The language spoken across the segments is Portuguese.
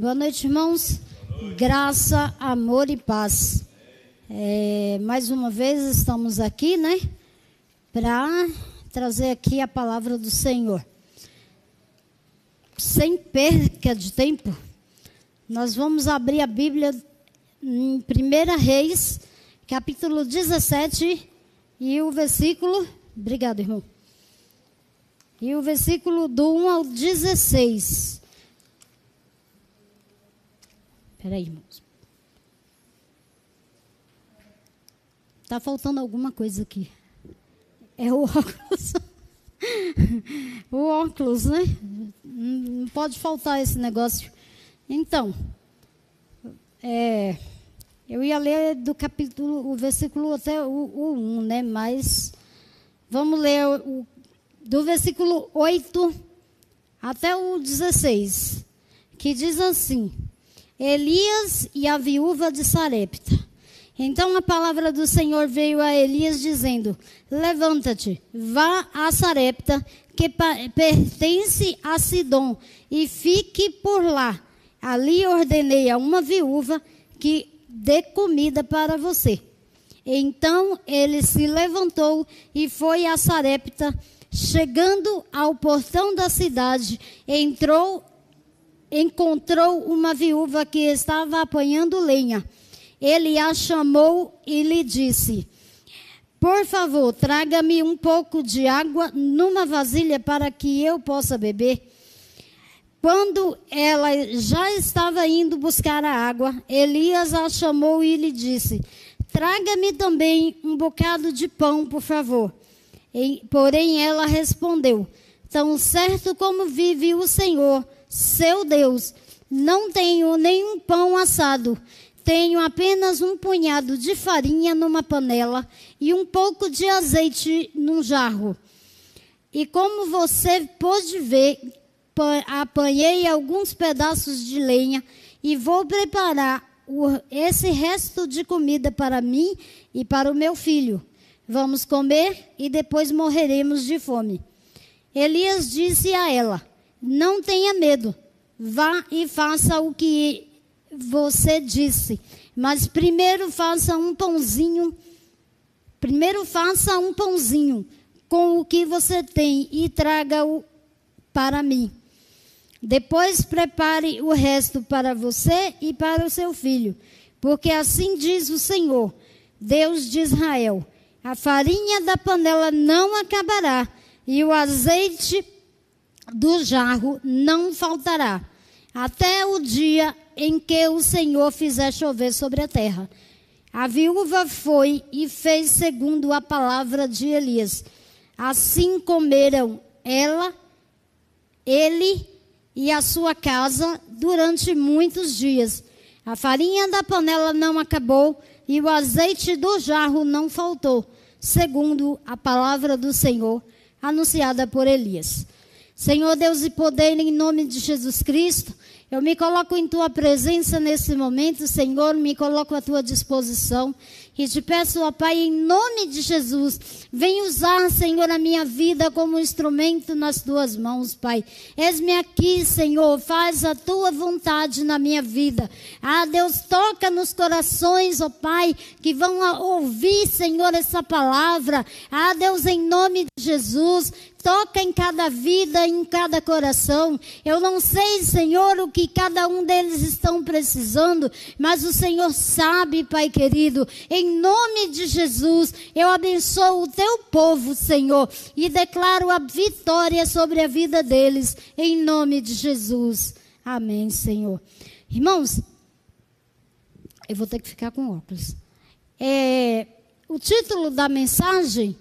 Boa noite, irmãos. Boa noite. Graça, amor e paz. Mais uma vez estamos aqui, né? Para trazer aqui a palavra do Senhor. Sem perca de tempo, nós vamos abrir a Bíblia em 1 Reis, capítulo 17, e o versículo... Obrigado, irmão. E o versículo do 1 ao 16. Espera aí, irmãos. Está faltando alguma coisa aqui. É o óculos. O óculos, né? Não pode faltar esse negócio. Então, eu ia ler do capítulo, o versículo até o 1, né? Mas vamos ler do versículo 8 até o 16, que diz assim: Elias e a viúva de Sarepta. Então a palavra do Senhor veio a Elias dizendo: levanta-te, vá a Sarepta, que pertence a Sidom, e fique por lá. Ali ordenei a uma viúva que dê comida para você. Então ele se levantou e foi a Sarepta. Chegando ao portão da cidade, encontrou uma viúva que estava apanhando lenha. Ele a chamou e lhe disse: por favor, traga-me um pouco de água numa vasilha para que eu possa beber. Quando ela já estava indo buscar a água, Elias a chamou e lhe disse: traga-me também um bocado de pão, por favor. Porém ela respondeu: tão certo como vive o Senhor, seu Deus, não tenho nenhum pão assado, tenho apenas um punhado de farinha numa panela e um pouco de azeite num jarro. E como você pôde ver, apanhei alguns pedaços de lenha e vou preparar esse resto de comida para mim e para o meu filho. Vamos comer e depois morreremos de fome. Elias disse a ela: não tenha medo, vá e faça o que você disse. Mas primeiro faça um pãozinho com o que você tem e traga-o para mim. Depois prepare o resto para você e para o seu filho, porque assim diz o Senhor, Deus de Israel: a farinha da panela não acabará e o azeite do jarro não faltará, até o dia em que o Senhor fizer chover sobre a terra. A viúva foi e fez segundo a palavra de Elias. Assim comeram ela, ele e a sua casa durante muitos dias. A farinha da panela não acabou e o azeite do jarro não faltou, segundo a palavra do Senhor, anunciada por Elias. Senhor Deus e poder, em nome de Jesus Cristo, eu me coloco em Tua presença nesse momento, Senhor, me coloco à Tua disposição. E te peço, ó Pai, em nome de Jesus, vem usar, Senhor, a minha vida como instrumento nas Tuas mãos, Pai. Eis-me aqui, Senhor, faz a Tua vontade na minha vida. Ah, Deus, toca nos corações, ó Pai, que vão ouvir, Senhor, essa palavra. Ah, Deus, em nome de Jesus, toca em cada vida, em cada coração. Eu não sei, Senhor, o que cada um deles estão precisando, mas o Senhor sabe, Pai querido. Em nome de Jesus, eu abençoo o Teu povo, Senhor, e declaro a vitória sobre a vida deles, em nome de Jesus. Amém, Senhor. Irmãos, eu vou ter que ficar com óculos. O título da mensagem,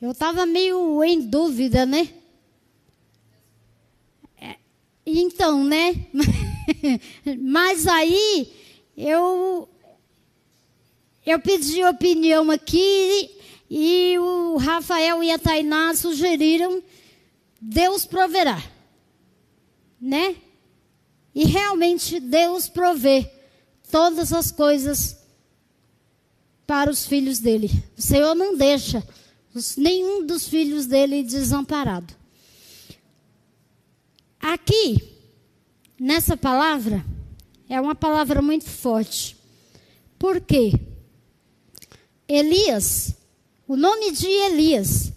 eu estava meio em dúvida, né? Então, né? Mas aí, eu pedi opinião aqui e o Rafael e a Tainá sugeriram: Deus proverá, né? E realmente Deus provê todas as coisas para os filhos dele. O Senhor não deixa nenhum dos filhos dele desamparado. Aqui, nessa palavra, É uma palavra muito forte. Por quê? Elias, o nome de Elias,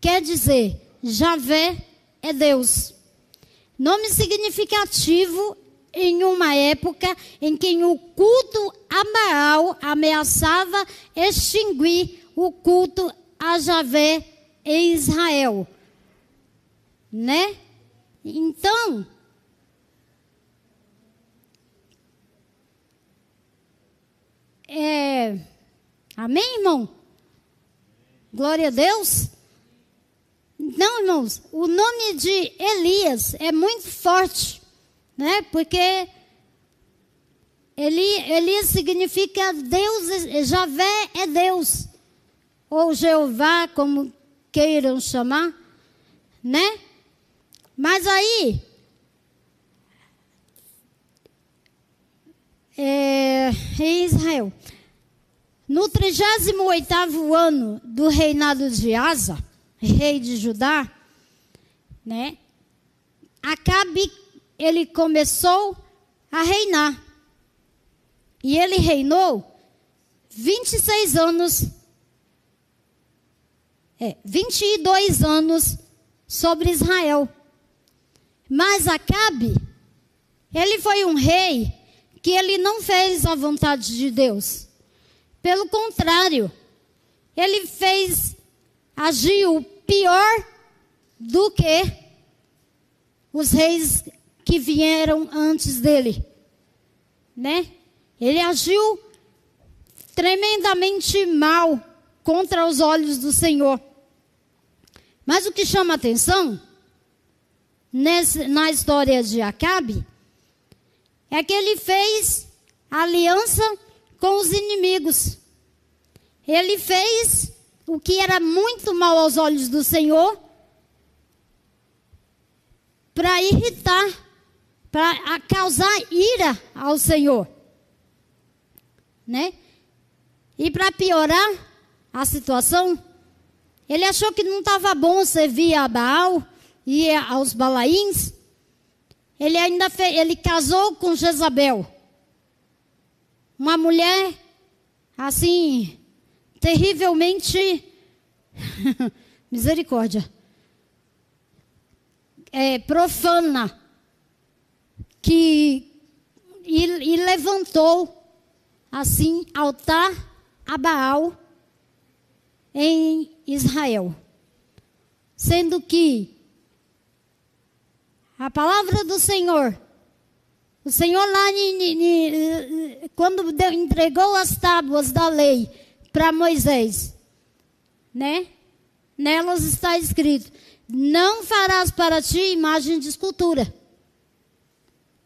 quer dizer, Javé é Deus. Nome significativo em uma época em que o culto a Baal ameaçava extinguir o culto a Javé em Israel. Né? Então, amém, irmão? Glória a Deus. Então, irmãos, o nome de Elias é muito forte, né? Porque Elias significa Deus, Javé é Deus, ou Jeová, como queiram chamar, né? Mas aí, em Israel, no 38º ano do reinado de Asa, rei de Judá, né? Acabe, ele começou a reinar. E ele reinou 26 anos, 22 anos sobre Israel. Mas Acabe, ele foi um rei que ele não fez a vontade de Deus. Pelo contrário, ele agiu pior do que os reis que vieram antes dele, né? Ele agiu tremendamente mal contra os olhos do Senhor. Mas o que chama atenção na história de Acabe é que ele fez aliança com os inimigos. Ele fez o que era muito mal aos olhos do Senhor, para irritar, para causar ira ao Senhor, né? E para piorar a situação, ele achou que não estava bom servir a Baal e aos Balaíns. Ele casou com Jezabel, uma mulher assim terrivelmente, misericórdia, profana, e levantou, assim, altar a Baal em Israel. Sendo que a palavra do Senhor, o Senhor lá, quando entregou as tábuas da lei para Moisés, né? Nelas está escrito: não farás para ti imagem de escultura,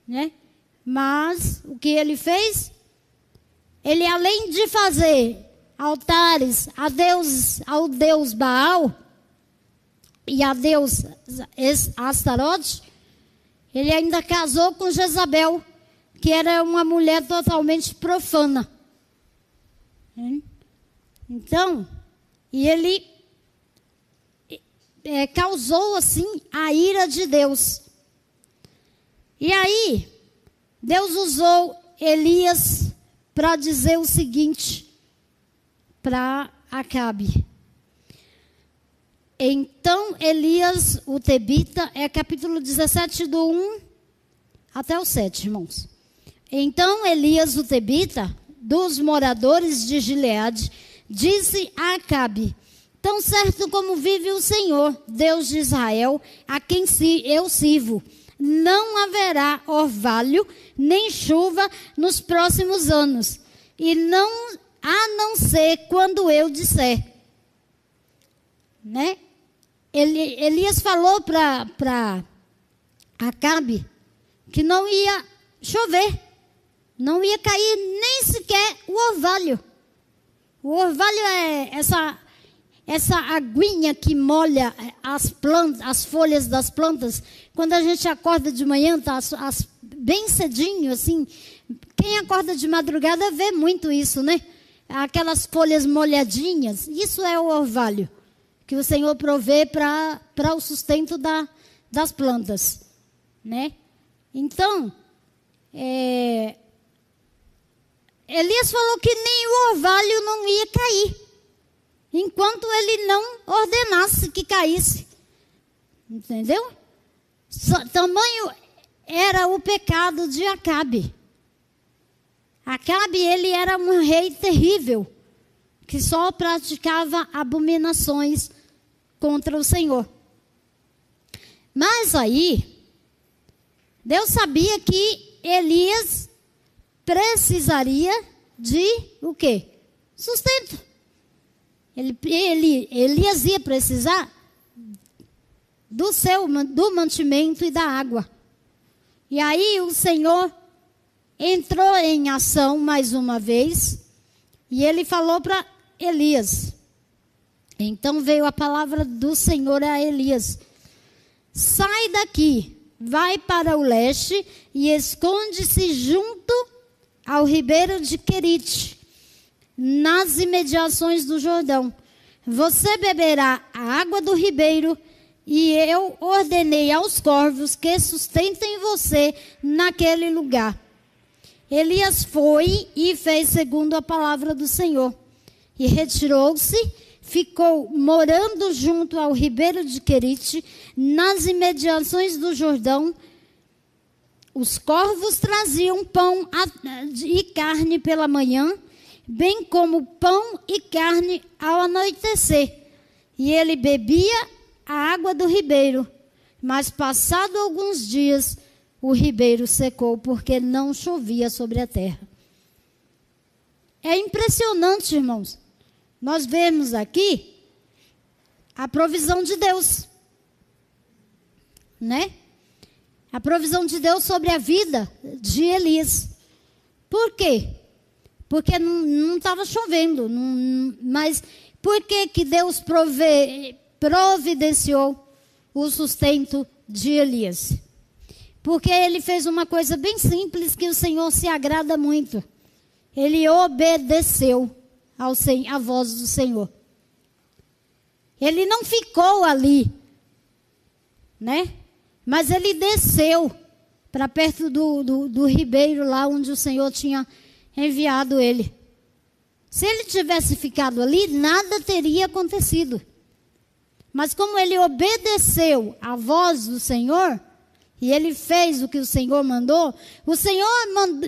né? Mas o que ele fez? Ele, além de fazer altares a Deus, ao Deus Baal e a Deus Astarote, ele ainda casou com Jezabel, que era uma mulher totalmente profana, né? Então, e ele causou assim a ira de Deus. E aí, Deus usou Elias para dizer o seguinte para Acabe. Então, Elias, o Tebita, é capítulo 17, do 1 até o 7, irmãos. Então, Elias, o Tebita, dos moradores de Gileade, disse a Acabe: tão certo como vive o Senhor, Deus de Israel, a quem eu sirvo, não haverá orvalho nem chuva nos próximos anos, e não, a não ser quando eu disser. Né? Elias falou para Acabe que não ia chover, não ia cair nem sequer o orvalho. O orvalho é essa aguinha que molha as folhas das plantas. Quando a gente acorda de manhã, tá bem cedinho, assim. Quem acorda de madrugada vê muito isso, né? Aquelas folhas molhadinhas. Isso é o orvalho que o Senhor provê para o sustento das plantas, né? Então, Elias falou que nem o orvalho não ia cair, enquanto ele não ordenasse que caísse. Entendeu? Tamanho era o pecado de Acabe. Acabe, ele era um rei terrível, que só praticava abominações contra o Senhor. Mas aí, Deus sabia que Elias precisaria de o quê? Sustento. Elias ia precisar do mantimento e da água. E aí o Senhor entrou em ação mais uma vez e ele falou para Elias. Então veio a palavra do Senhor a Elias: sai daqui, vai para o leste e esconde-se junto ao ribeiro de Querite, nas imediações do Jordão. Você beberá a água do ribeiro, e eu ordenei aos corvos que sustentem você naquele lugar. Elias foi e fez segundo a palavra do Senhor. E retirou-se, ficou morando junto ao ribeiro de Querite, nas imediações do Jordão. Os corvos traziam pão e carne pela manhã, bem como pão e carne ao anoitecer. E ele bebia a água do ribeiro. Mas passado alguns dias, o ribeiro secou, porque não chovia sobre a terra. É impressionante, irmãos, nós vemos aqui a provisão de Deus, né? A provisão de Deus sobre a vida de Elias. Por quê? Porque não estava chovendo. Mas por que que Deus providenciou o sustento de Elias? Porque ele fez uma coisa bem simples que o Senhor se agrada muito. Ele obedeceu à voz do Senhor. Ele não ficou ali, né? Mas ele desceu para perto do ribeiro, lá onde o Senhor tinha enviado ele. Se ele tivesse ficado ali, nada teria acontecido. Mas como ele obedeceu à voz do Senhor, e ele fez o que o Senhor mandou, o Senhor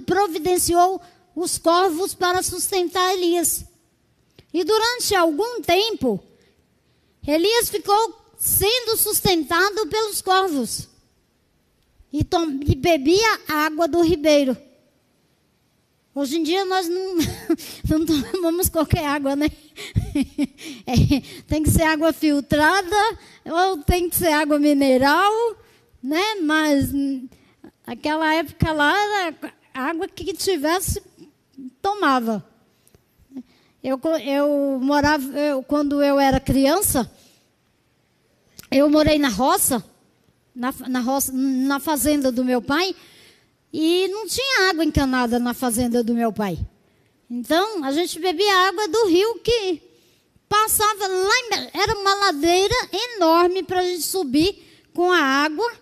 providenciou os corvos para sustentar Elias. E durante algum tempo, Elias ficou sendo sustentado pelos corvos e bebia a água do ribeiro. Hoje em dia nós não tomamos qualquer água, né? Tem que ser água filtrada ou tem que ser água mineral, né? Mas naquela época lá, a água que tivesse, tomava. Quando eu era criança, eu morei na roça, na fazenda do meu pai, e não tinha água encanada na fazenda do meu pai. Então, a gente bebia água do rio que passava lá embaixo. Era uma ladeira enorme para a gente subir com a água,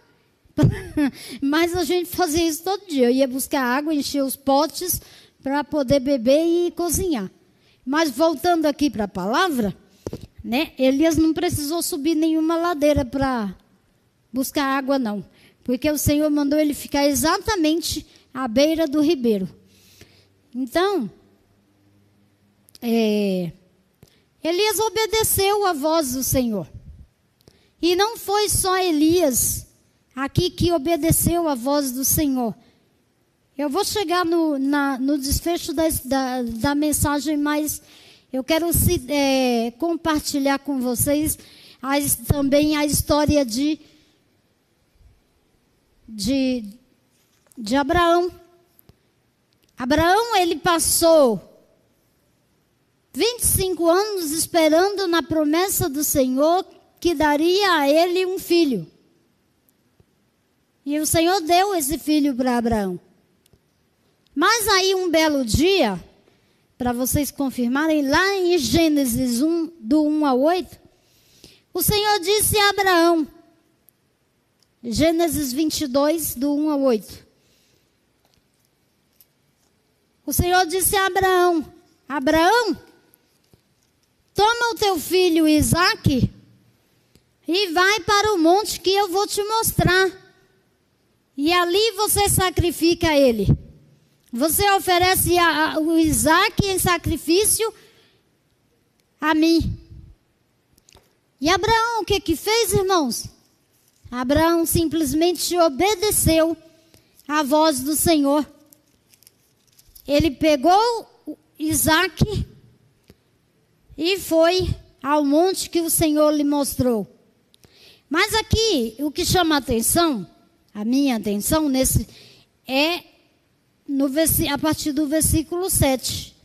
mas a gente fazia isso todo dia. Eu ia buscar água, enchia os potes para poder beber e cozinhar. Mas voltando aqui para a palavra, né? Elias não precisou subir nenhuma ladeira para buscar água, não. Porque o Senhor mandou ele ficar exatamente à beira do ribeiro. Então, Elias obedeceu à voz do Senhor. E não foi só Elias aqui que obedeceu à voz do Senhor. Eu vou chegar no desfecho da mensagem, mas eu quero compartilhar com vocês também a história de Abraão. Abraão, ele passou 25 anos esperando na promessa do Senhor que daria a ele um filho. E o Senhor deu esse filho para Abraão. Mas aí um belo dia, para vocês confirmarem, lá em Gênesis 1, do 1 a 8, o Senhor disse a Abraão, Gênesis 22, do 1 a 8. O Senhor disse a Abraão: Abraão, toma o teu filho Isaque e vai para o monte que eu vou te mostrar. E ali você sacrifica ele. Você oferece o Isaque em sacrifício a mim. E Abraão o que que fez, irmãos? Abraão simplesmente obedeceu à voz do Senhor. Ele pegou Isaque e foi ao monte que o Senhor lhe mostrou. Mas aqui, o que chama a atenção, a minha atenção, a partir do versículo 7.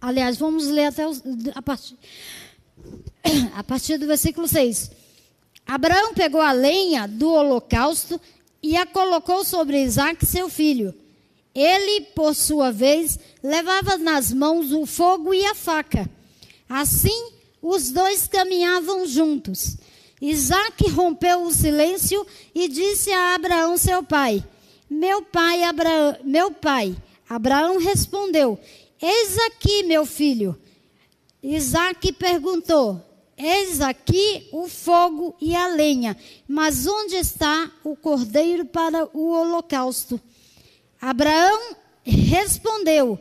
Aliás, vamos ler até a partir do versículo 6. Abraão pegou a lenha do holocausto e a colocou sobre Isaque, seu filho. Ele, por sua vez, levava nas mãos o fogo e a faca. Assim, os dois caminhavam juntos. Isaque rompeu o silêncio e disse a Abraão, seu pai: Meu pai, Abraão. Meu pai. Abraão respondeu: Eis aqui, meu filho. Isaque perguntou: Eis aqui o fogo e a lenha, mas onde está o cordeiro para o holocausto? Abraão respondeu: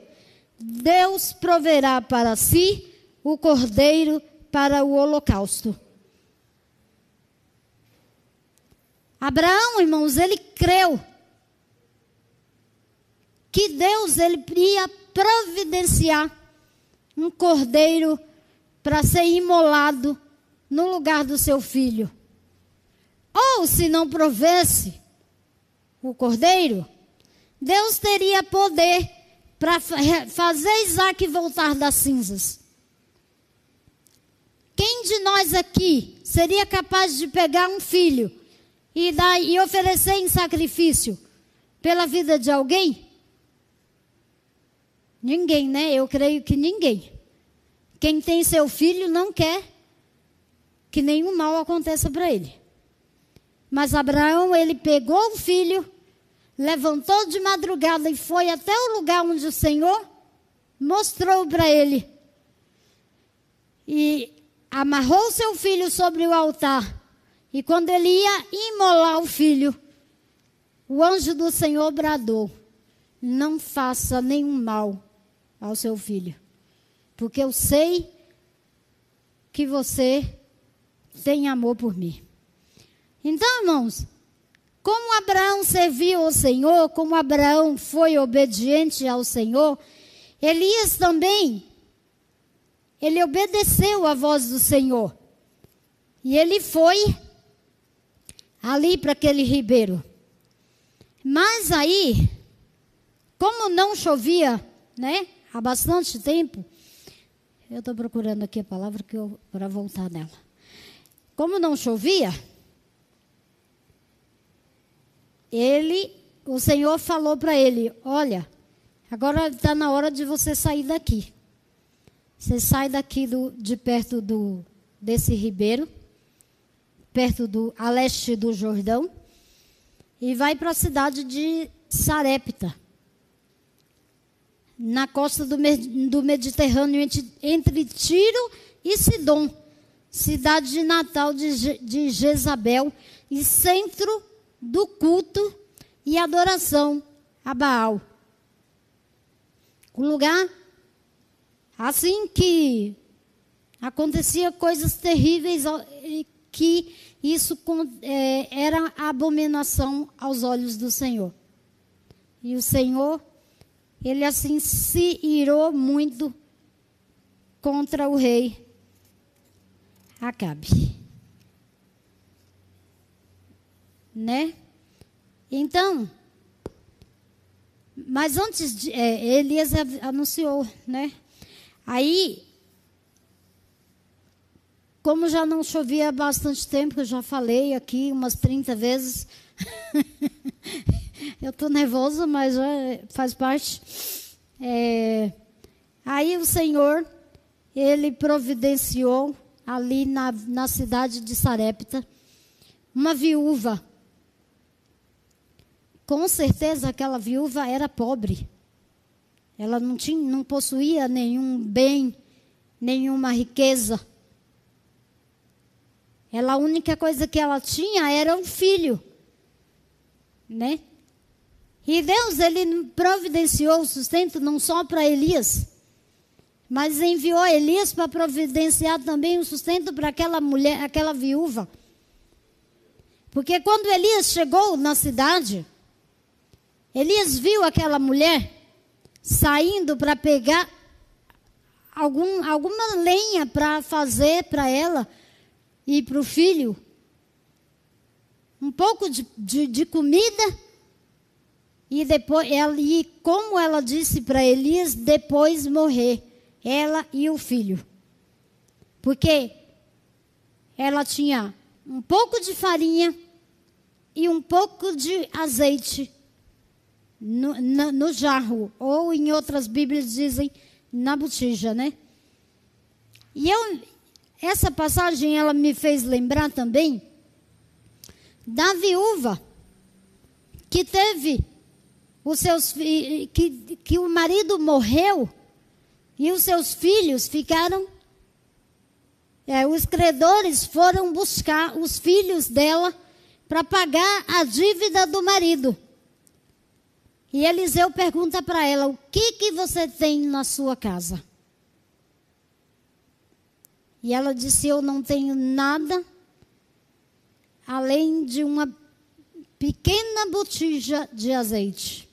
Deus proverá para si o cordeiro para o holocausto. Abraão, irmãos, ele creu que Deus ia providenciar um cordeiro para ser imolado no lugar do seu filho. Ou se não provesse o cordeiro, Deus teria poder para fazer Isaque voltar das cinzas. Quem de nós aqui seria capaz de pegar um filho e oferecer em sacrifício pela vida de alguém? Ninguém, né? Eu creio que ninguém. Quem tem seu filho não quer que nenhum mal aconteça para ele. Mas Abraão, ele pegou o filho, levantou de madrugada e foi até o lugar onde o Senhor mostrou para ele. E amarrou seu filho sobre o altar. E quando ele ia imolar o filho, o anjo do Senhor bradou: Não faça nenhum mal ao seu filho, porque eu sei que você tem amor por mim. Então, irmãos, como Abraão serviu ao Senhor, como Abraão foi obediente ao Senhor, Elias também, ele obedeceu à voz do Senhor. E ele foi ali para aquele ribeiro. Mas aí, como não chovia, né, há bastante tempo, eu estou procurando aqui a palavra para voltar nela. Como não chovia, o Senhor falou para ele: Olha, agora está na hora de você sair daqui. Você sai daqui de perto desse ribeiro, perto a leste do Jordão, e vai para a cidade de Sarepta, na costa do Mediterrâneo, entre Tiro e Sidom, cidade natal de Jezabel, e centro do culto e adoração a Baal. O lugar, assim que acontecia coisas terríveis, que isso era abominação aos olhos do Senhor. E o Senhor, ele assim se irou muito contra o rei Acabe, né? Então, mas antes Elias anunciou, né? Aí, como já não chovia há bastante tempo, eu já falei aqui umas 30 vezes. Eu estou nervosa, mas faz parte. Aí o Senhor, ele providenciou ali na cidade de Sarepta uma viúva. Com certeza aquela viúva era pobre. Ela não possuía nenhum bem, nenhuma riqueza. Ela, a única coisa que ela tinha era um filho, né? E Deus, ele providenciou o sustento não só para Elias, mas enviou Elias para providenciar também o sustento para aquela mulher, aquela viúva. Porque quando Elias chegou na cidade, Elias viu aquela mulher saindo para pegar alguma lenha para fazer para ela e para o filho. Um pouco de comida. E depois, como ela disse para Elias, depois morrer, ela e o filho. Porque ela tinha um pouco de farinha e um pouco de azeite no jarro. Ou em outras Bíblias dizem, na botija, né? E essa passagem, ela me fez lembrar também da viúva que teve os seus filhos, que o marido morreu e os seus filhos ficaram, os credores foram buscar os filhos dela para pagar a dívida do marido. E Eliseu pergunta para ela, o que você tem na sua casa? E ela disse, eu não tenho nada além de uma pequena botija de azeite.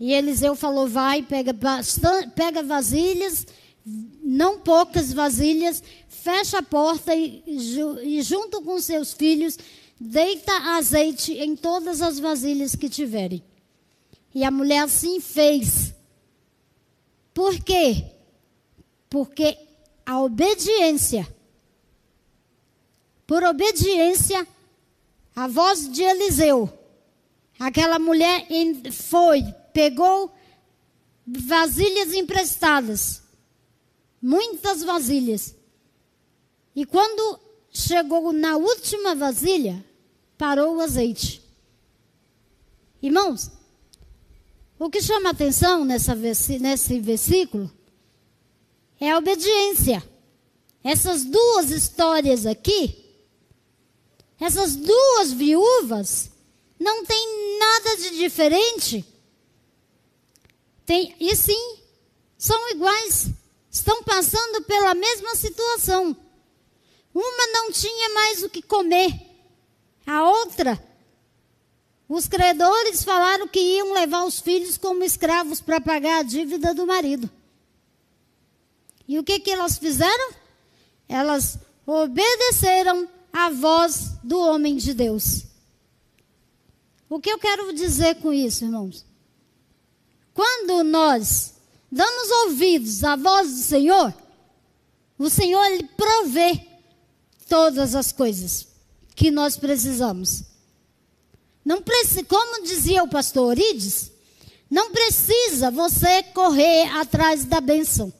E Eliseu falou, vai, pega vasilhas, não poucas vasilhas, fecha a porta e junto com seus filhos, deita azeite em todas as vasilhas que tiverem. E a mulher assim fez. Por quê? Porque por obediência, a voz de Eliseu, aquela mulher foi, pegou vasilhas emprestadas, muitas vasilhas. E quando chegou na última vasilha, parou o azeite. Irmãos, o que chama atenção nesse versículo é a obediência. Essas duas histórias aqui, essas duas viúvas, não tem nada de diferente. E sim, são iguais. Estão passando pela mesma situação. Uma não tinha mais o que comer. A outra, os credores falaram que iam levar os filhos como escravos para pagar a dívida do marido. E o que elas fizeram? Elas obedeceram à voz do homem de Deus. O que eu quero dizer com isso, irmãos? Quando nós damos ouvidos à voz do Senhor, o Senhor, ele provê todas as coisas que nós precisamos. Não precisa, como dizia o pastor Orides, não precisa você correr atrás da bênção.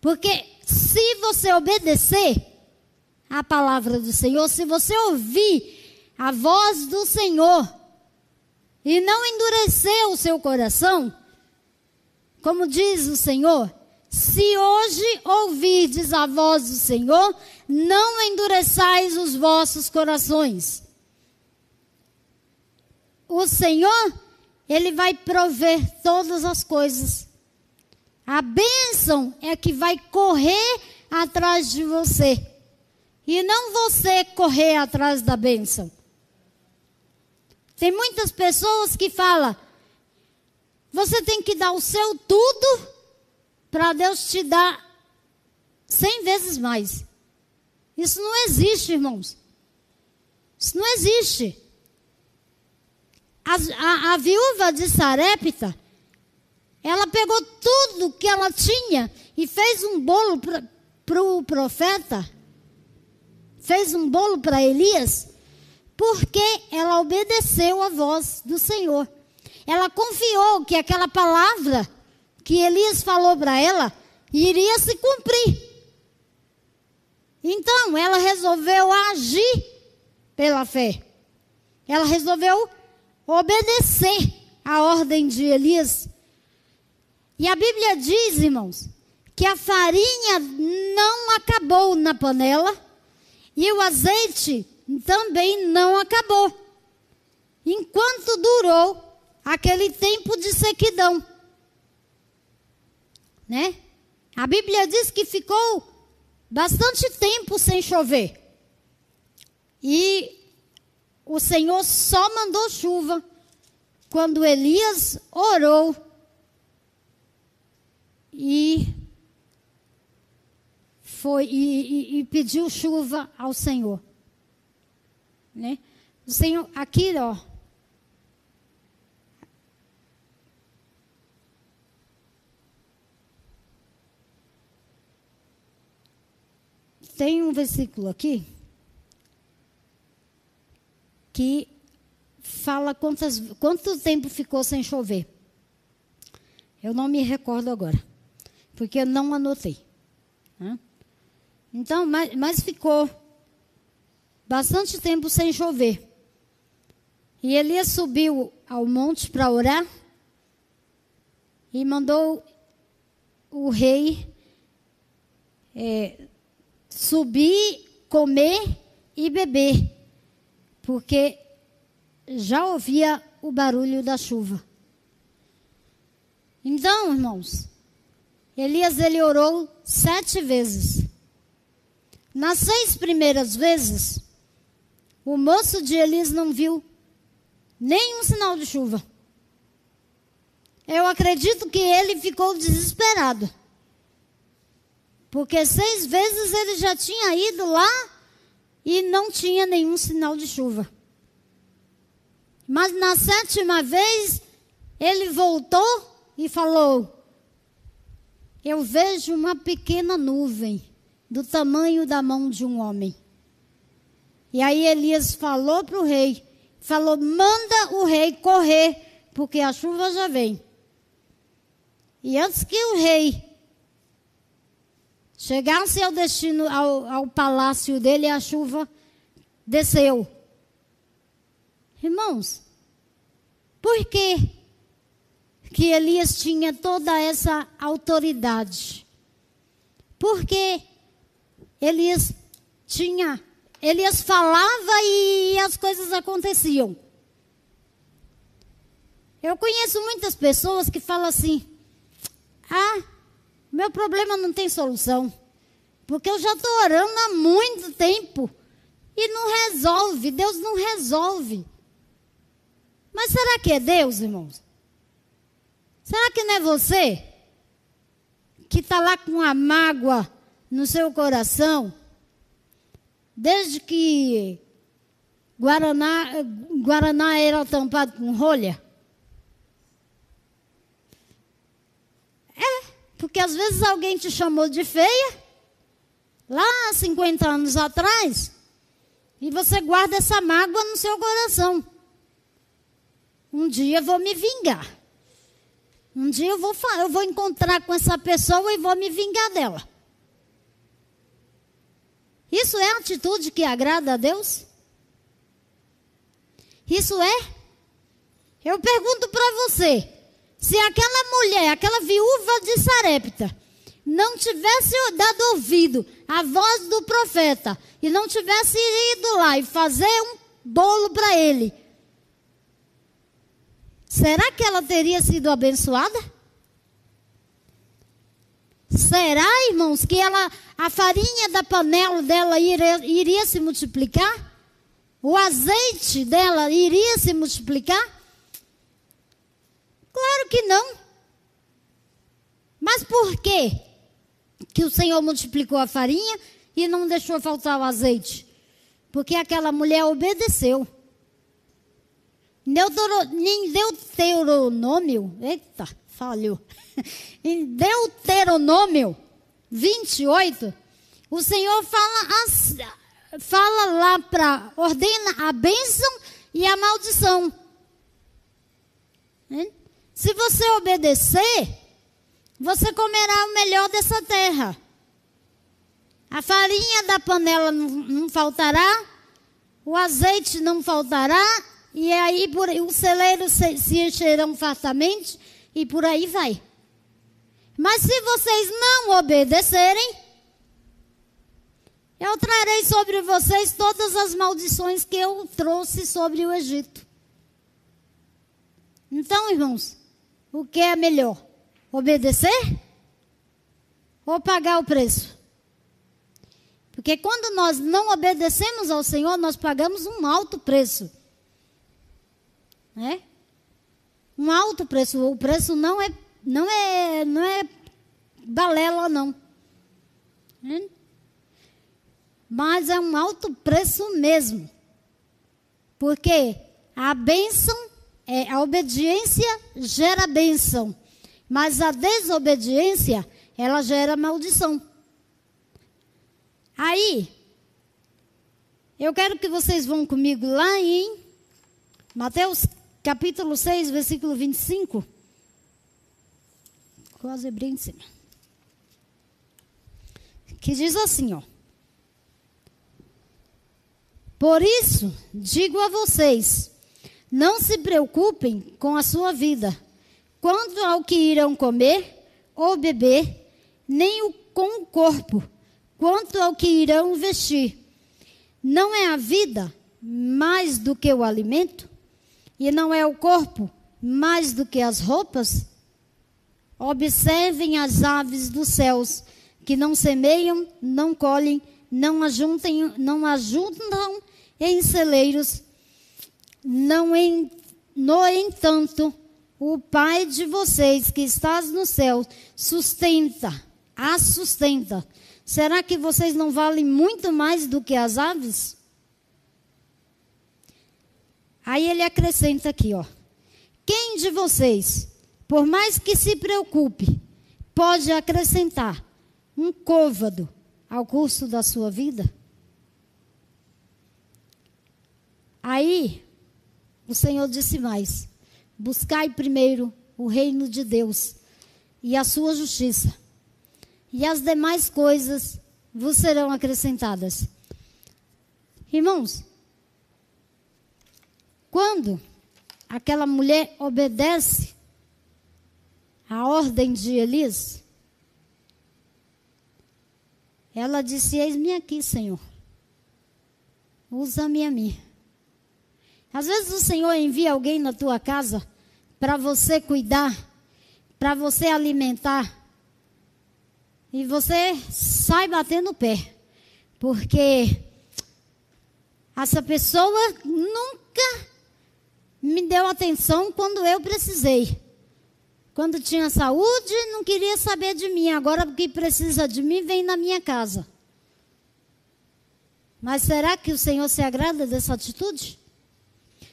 Porque se você obedecer à palavra do Senhor, se você ouvir a voz do Senhor e não endurecer o seu coração, como diz o Senhor, se hoje ouvirdes a voz do Senhor, não endureçais os vossos corações. O Senhor, ele vai prover todas as coisas. A bênção é que vai correr atrás de você. E não você correr atrás da bênção. Tem muitas pessoas que falam, você tem que dar o seu tudo para Deus te dar 100 vezes mais. Isso não existe, irmãos. Isso não existe. A viúva de Sarepta, ela pegou tudo que ela tinha e fez um bolo para o profeta. Fez um bolo para Elias, porque ela obedeceu a voz do Senhor. Ela confiou que aquela palavra que Elias falou para ela iria se cumprir. Então, ela resolveu agir pela fé. Ela resolveu obedecer a ordem de Elias. E a Bíblia diz, irmãos, que a farinha não acabou na panela e o azeite também não acabou, enquanto durou aquele tempo de sequidão, né? A Bíblia diz que ficou bastante tempo sem chover. E o Senhor só mandou chuva quando Elias orou e pediu chuva ao Senhor, né? O Senhor, aqui, ó. Tem um versículo aqui que fala quanto tempo ficou sem chover. Eu não me recordo agora, porque eu não anotei, né? Então, mas ficou bastante tempo sem chover. E Elias subiu ao monte para orar e mandou o rei subir, comer e beber, porque já ouvia o barulho da chuva. Então, irmãos, Elias ele orou 7 vezes. Nas 6 primeiras vezes, o moço de Elias não viu nenhum sinal de chuva. Eu acredito que ele ficou desesperado, porque 6 vezes ele já tinha ido lá e não tinha nenhum sinal de chuva. Mas na 7ª vez, ele voltou e falou: eu vejo uma pequena nuvem do tamanho da mão de um homem. E aí Elias falou para o rei, falou: manda o rei correr, porque a chuva já vem. E antes que o rei chegasse ao destino, ao palácio dele, a chuva desceu. Irmãos, por que Elias tinha toda essa autoridade? Porque Elias falava e as coisas aconteciam. Eu conheço muitas pessoas que falam assim: ah, meu problema não tem solução, porque eu já estou orando há muito tempo e não resolve, Deus não resolve. Mas será que é Deus, irmãos? Será que não é você que está lá com a mágoa no seu coração? Desde que Guaraná era tampado com rolha? É, porque às vezes alguém te chamou de feia, lá 50 anos atrás, e você guarda essa mágoa no seu coração. Um dia eu vou me vingar. Um dia eu vou encontrar com essa pessoa e vou me vingar dela. Isso é atitude que agrada a Deus? Isso é? Eu pergunto para você, se aquela mulher, aquela viúva de Sarepta, não tivesse dado ouvido à voz do profeta e não tivesse ido lá e fazer um bolo para ele, será que ela teria sido abençoada? Será, irmãos, que a farinha da panela dela iria se multiplicar? O azeite dela iria se multiplicar? Claro que não. Mas por quê que o Senhor multiplicou a farinha e não deixou faltar o azeite? Porque aquela mulher obedeceu. Em Deuteronômio, eita, falhou. Em Deuteronômio 28, o Senhor fala lá ordena a bênção e a maldição. Se você obedecer, você comerá o melhor dessa terra. A farinha da panela não faltará, o azeite não faltará, e aí os celeiros se encherão fartamente, e por aí vai. Mas se vocês não obedecerem, eu trarei sobre vocês todas as maldições que eu trouxe sobre o Egito. Então, irmãos, o que é melhor? Obedecer ou pagar o preço? Porque quando nós não obedecemos ao Senhor, nós pagamos um alto preço. Né? Um alto preço. O preço não é balela, não. Mas é um alto preço mesmo. Porque a bênção, a obediência gera bênção. Mas a desobediência, ela gera maldição. Aí, eu quero que vocês vão comigo lá em Mateus capítulo 6, versículo 25. Quase abri em cima. Que diz assim, ó. Por isso, digo a vocês, não se preocupem com a sua vida, quanto ao que irão comer ou beber, nem com o corpo, quanto ao que irão vestir. Não é a vida mais do que o alimento? E não é o corpo mais do que as roupas? Observem as aves dos céus, que não semeiam, não colhem, não ajuntam em celeiros. No entanto, o Pai de vocês que estás no céu sustenta. Será que vocês não valem muito mais do que as aves? Aí ele acrescenta aqui, ó. Quem de vocês, por mais que se preocupe, pode acrescentar um côvado ao curso da sua vida? Aí o Senhor disse mais. Buscai primeiro o reino de Deus e a sua justiça, e as demais coisas vos serão acrescentadas. Irmãos, quando aquela mulher obedece à ordem de Elias, ela disse: eis-me aqui, Senhor, usa-me a mim. Às vezes o Senhor envia alguém na tua casa para você cuidar, para você alimentar. E você sai batendo o pé. Porque essa pessoa nunca me deu atenção quando eu precisei. Quando tinha saúde, não queria saber de mim. Agora que precisa de mim, vem na minha casa. Mas será que o Senhor se agrada dessa atitude?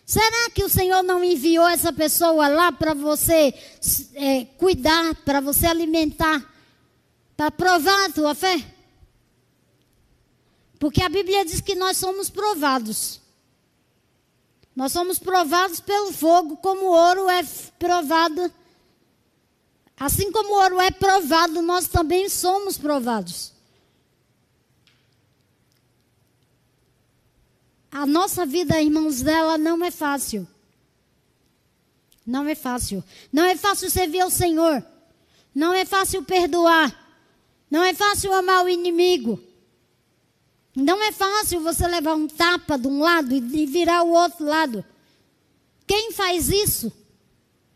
Será que o Senhor não enviou essa pessoa lá para você cuidar, para você alimentar, para provar a tua fé? Porque a Bíblia diz que nós somos provados. Nós somos provados pelo fogo, como o ouro é provado. Assim como o ouro é provado, nós também somos provados. A nossa vida, irmãos, dela não é fácil. Não é fácil. Não é fácil servir ao Senhor. Não é fácil perdoar. Não é fácil amar o inimigo. Não é fácil você levar um tapa de um lado e virar o outro lado. Quem faz isso?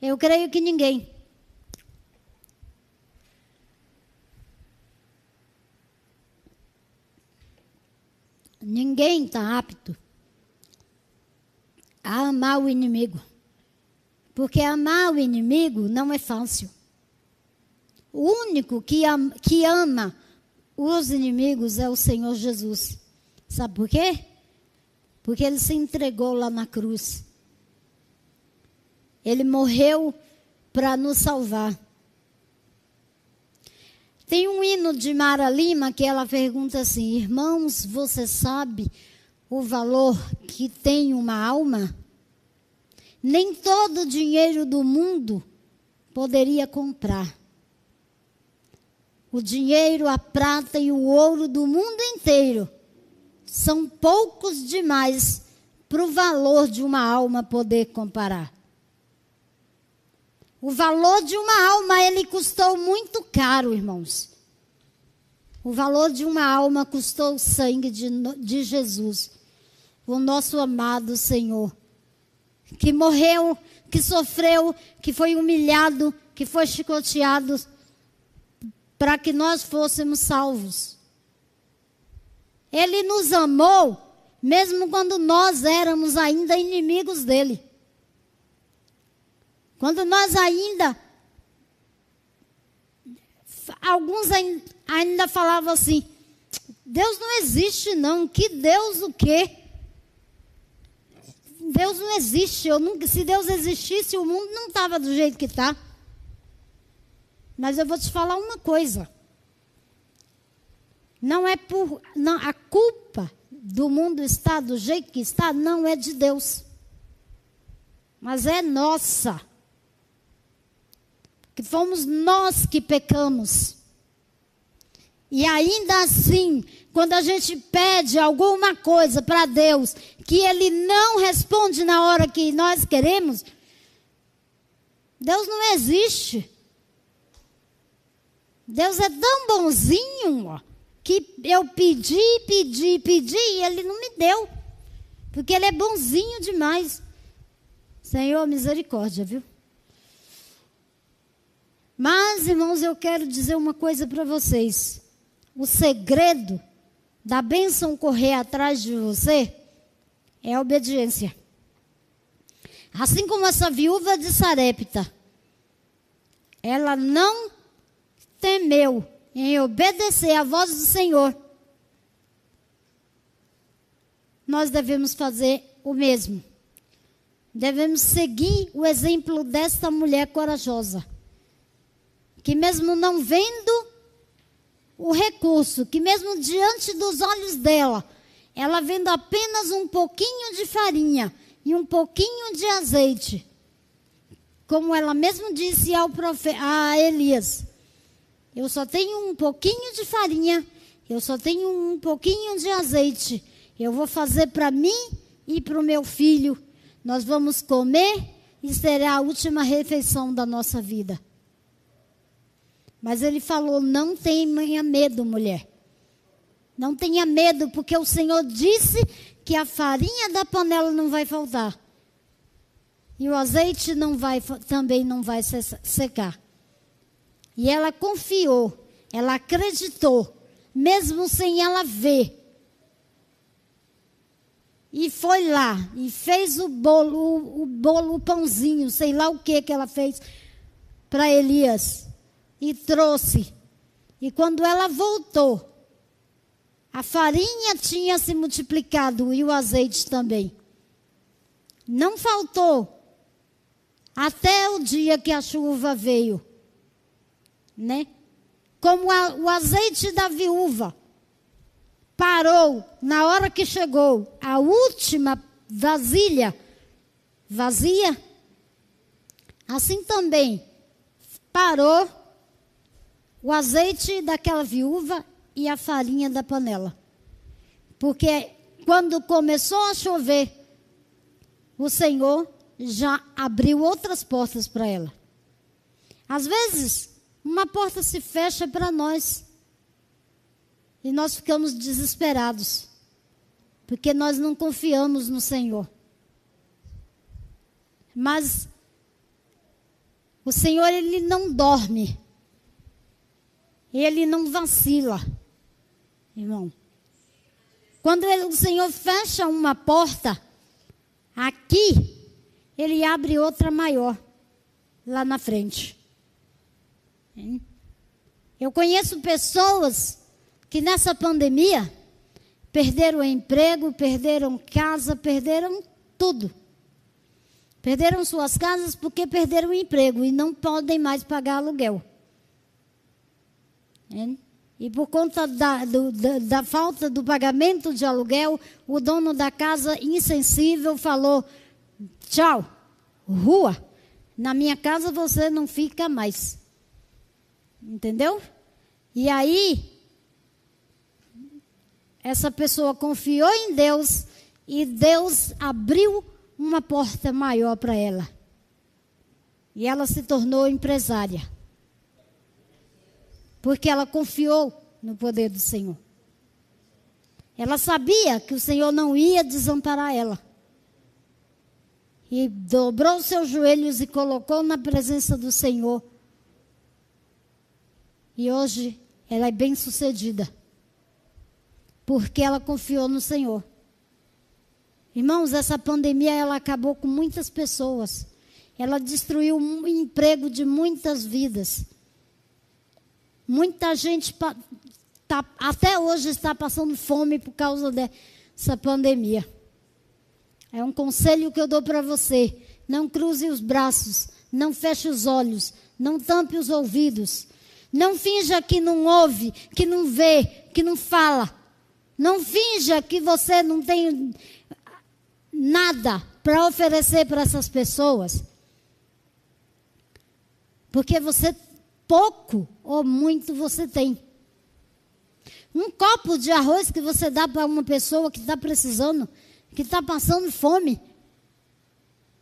Eu creio que ninguém. Ninguém está apto a amar o inimigo. Porque amar o inimigo não é fácil. O único que ama os inimigos é o Senhor Jesus. Sabe por quê? Porque ele se entregou lá na cruz. Ele morreu para nos salvar. Tem um hino de Mara Lima que ela pergunta assim: irmãos, você sabe o valor que tem uma alma? Nem todo o dinheiro do mundo poderia comprar. O dinheiro, a prata e o ouro do mundo inteiro são poucos demais para o valor de uma alma poder comparar. O valor de uma alma, ele custou muito caro, irmãos. O valor de uma alma custou o sangue de Jesus, o nosso amado Senhor, que morreu, que sofreu, que foi humilhado, que foi chicoteado, para que nós fôssemos salvos. Ele nos amou, mesmo quando nós éramos ainda inimigos dele. Quando nós ainda... Alguns ainda falavam assim, Deus não existe não, que Deus o quê? Deus não existe, se Deus existisse, o mundo não estava do jeito que está. Mas eu vou te falar uma coisa. A culpa do mundo estar do jeito que está não é de Deus, mas é nossa. Que fomos nós que pecamos. E ainda assim, quando a gente pede alguma coisa para Deus, que Ele não responde na hora que nós queremos, Deus não existe. Deus é tão bonzinho, ó, que eu pedi e Ele não me deu. Porque Ele é bonzinho demais. Senhor, misericórdia, viu? Mas, irmãos, eu quero dizer uma coisa para vocês. O segredo da bênção correr atrás de você é a obediência. Assim como essa viúva de Sarepta, ela não temeu em obedecer à voz do Senhor. Nós devemos fazer o mesmo. Devemos seguir o exemplo desta mulher corajosa, que mesmo não vendo o recurso, que mesmo diante dos olhos dela, ela vendo apenas um pouquinho de farinha e um pouquinho de azeite, como ela mesma disse a Elias, eu só tenho um pouquinho de farinha, eu só tenho um pouquinho de azeite, eu vou fazer para mim e para o meu filho, nós vamos comer e será a última refeição da nossa vida. Mas ele falou, não tenha medo, mulher. Não tenha medo, porque o Senhor disse que a farinha da panela não vai faltar. E o azeite também não vai secar. E ela confiou, ela acreditou, mesmo sem ela ver. E foi lá, e fez o pãozinho, sei lá o que ela fez para Elias. E trouxe. E quando ela voltou, a farinha tinha se multiplicado e o azeite também. Não faltou até o dia que a chuva veio, né? Como o azeite da viúva parou na hora que chegou a última vasilha vazia, assim também parou o azeite daquela viúva e a farinha da panela. Porque quando começou a chover, o Senhor já abriu outras portas para ela. Às vezes, uma porta se fecha para nós. E nós ficamos desesperados. Porque nós não confiamos no Senhor. Mas o Senhor, Ele não dorme. Ele não vacila, irmão. Quando o Senhor fecha uma porta, aqui, Ele abre outra maior, lá na frente. Eu conheço pessoas que nessa pandemia perderam emprego, perderam casa, perderam tudo. Perderam suas casas porque perderam o emprego e não podem mais pagar aluguel. E por conta da falta do pagamento de aluguel, o dono da casa insensível falou, tchau, rua, na minha casa você não fica mais. Entendeu? E aí, essa pessoa confiou em Deus e Deus abriu uma porta maior para ela. E ela se tornou empresária, porque ela confiou no poder do Senhor. Ela sabia que o Senhor não ia desamparar ela. E dobrou seus joelhos e colocou na presença do Senhor. E hoje ela é bem-sucedida, porque ela confiou no Senhor. Irmãos, essa pandemia ela acabou com muitas pessoas. Ela destruiu o emprego de muitas vidas. Muita gente até hoje está passando fome por causa dessa pandemia. É um conselho que eu dou para você. Não cruze os braços, não feche os olhos, não tampe os ouvidos. Não finja que não ouve, que não vê, que não fala. Não finja que você não tem nada para oferecer para essas pessoas. Porque você, pouco ou muito, você tem. Um copo de arroz que você dá para uma pessoa que está precisando, que está passando fome,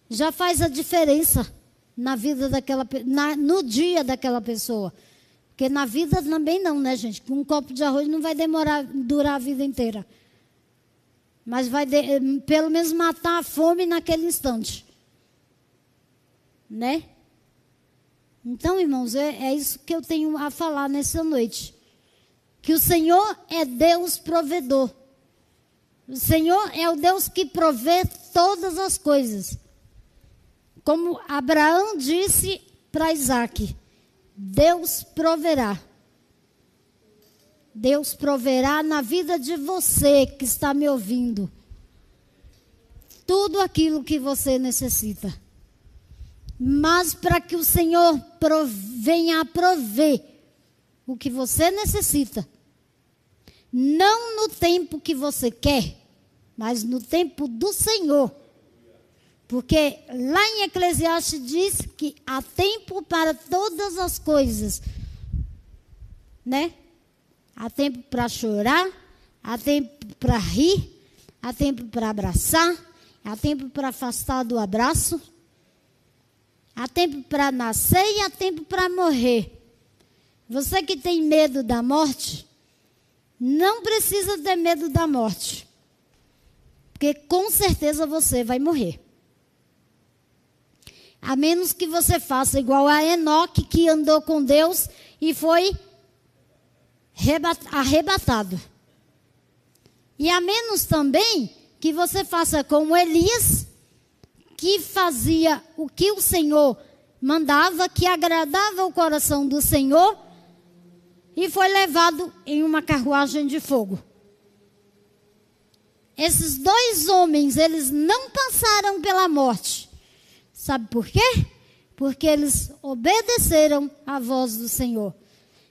já faz a diferença na vida daquela, no dia daquela pessoa. Porque na vida também não, né, gente? Um copo de arroz não vai durar a vida inteira. Mas vai pelo menos matar a fome naquele instante, né? Então, irmãos, é isso que eu tenho a falar nessa noite. Que o Senhor é Deus provedor. O Senhor é o Deus que provê todas as coisas. Como Abraão disse para Isaque, Deus proverá. Deus proverá na vida de você que está me ouvindo. Tudo aquilo que você necessita. Mas para que o Senhor venha a prover o que você necessita. Não no tempo que você quer, mas no tempo do Senhor. Porque lá em Eclesiastes diz que há tempo para todas as coisas. Né? Há tempo para chorar, há tempo para rir, há tempo para abraçar, há tempo para afastar do abraço, há tempo para nascer e há tempo para morrer. Você que tem medo da morte, não precisa ter medo da morte, porque com certeza você vai morrer. A menos que você faça igual a Enoque, que andou com Deus e foi arrebatado. E a menos também que você faça como Elias, que fazia o que o Senhor mandava, que agradava o coração do Senhor, e foi levado em uma carruagem de fogo. Esses dois homens, eles não passaram pela morte. Sabe por quê? Porque eles obedeceram à voz do Senhor.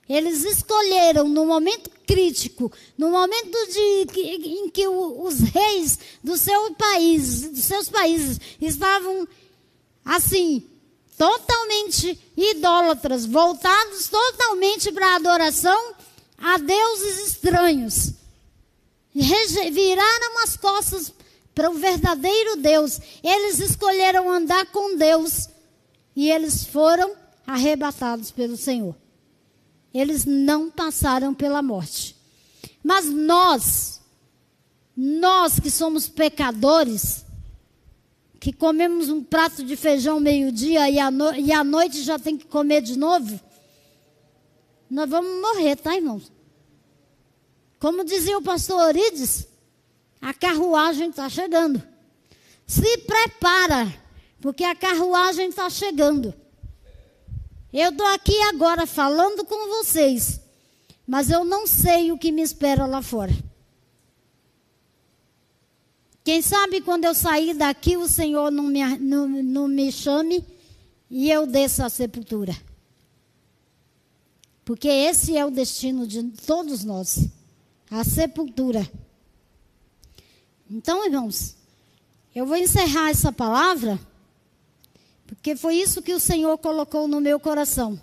Eles escolheram no momento crítico, no momento em que os reis do seu país, dos seus países estavam assim, totalmente idólatras, voltados totalmente para a adoração a deuses estranhos. Viraram as costas para o verdadeiro Deus. Eles escolheram andar com Deus e eles foram arrebatados pelo Senhor. Eles não passaram pela morte. Mas nós que somos pecadores, que comemos um prato de feijão meio-dia e à noite já tem que comer de novo, nós vamos morrer, tá, irmãos? Como dizia o pastor Orides, a carruagem está chegando. Se prepara, porque a carruagem está chegando. Eu estou aqui agora falando com vocês, mas eu não sei o que me espera lá fora. Quem sabe quando eu sair daqui, o Senhor não me chame e eu desça à sepultura. Porque esse é o destino de todos nós, a sepultura. Então, irmãos, eu vou encerrar essa palavra, porque foi isso que o Senhor colocou no meu coração.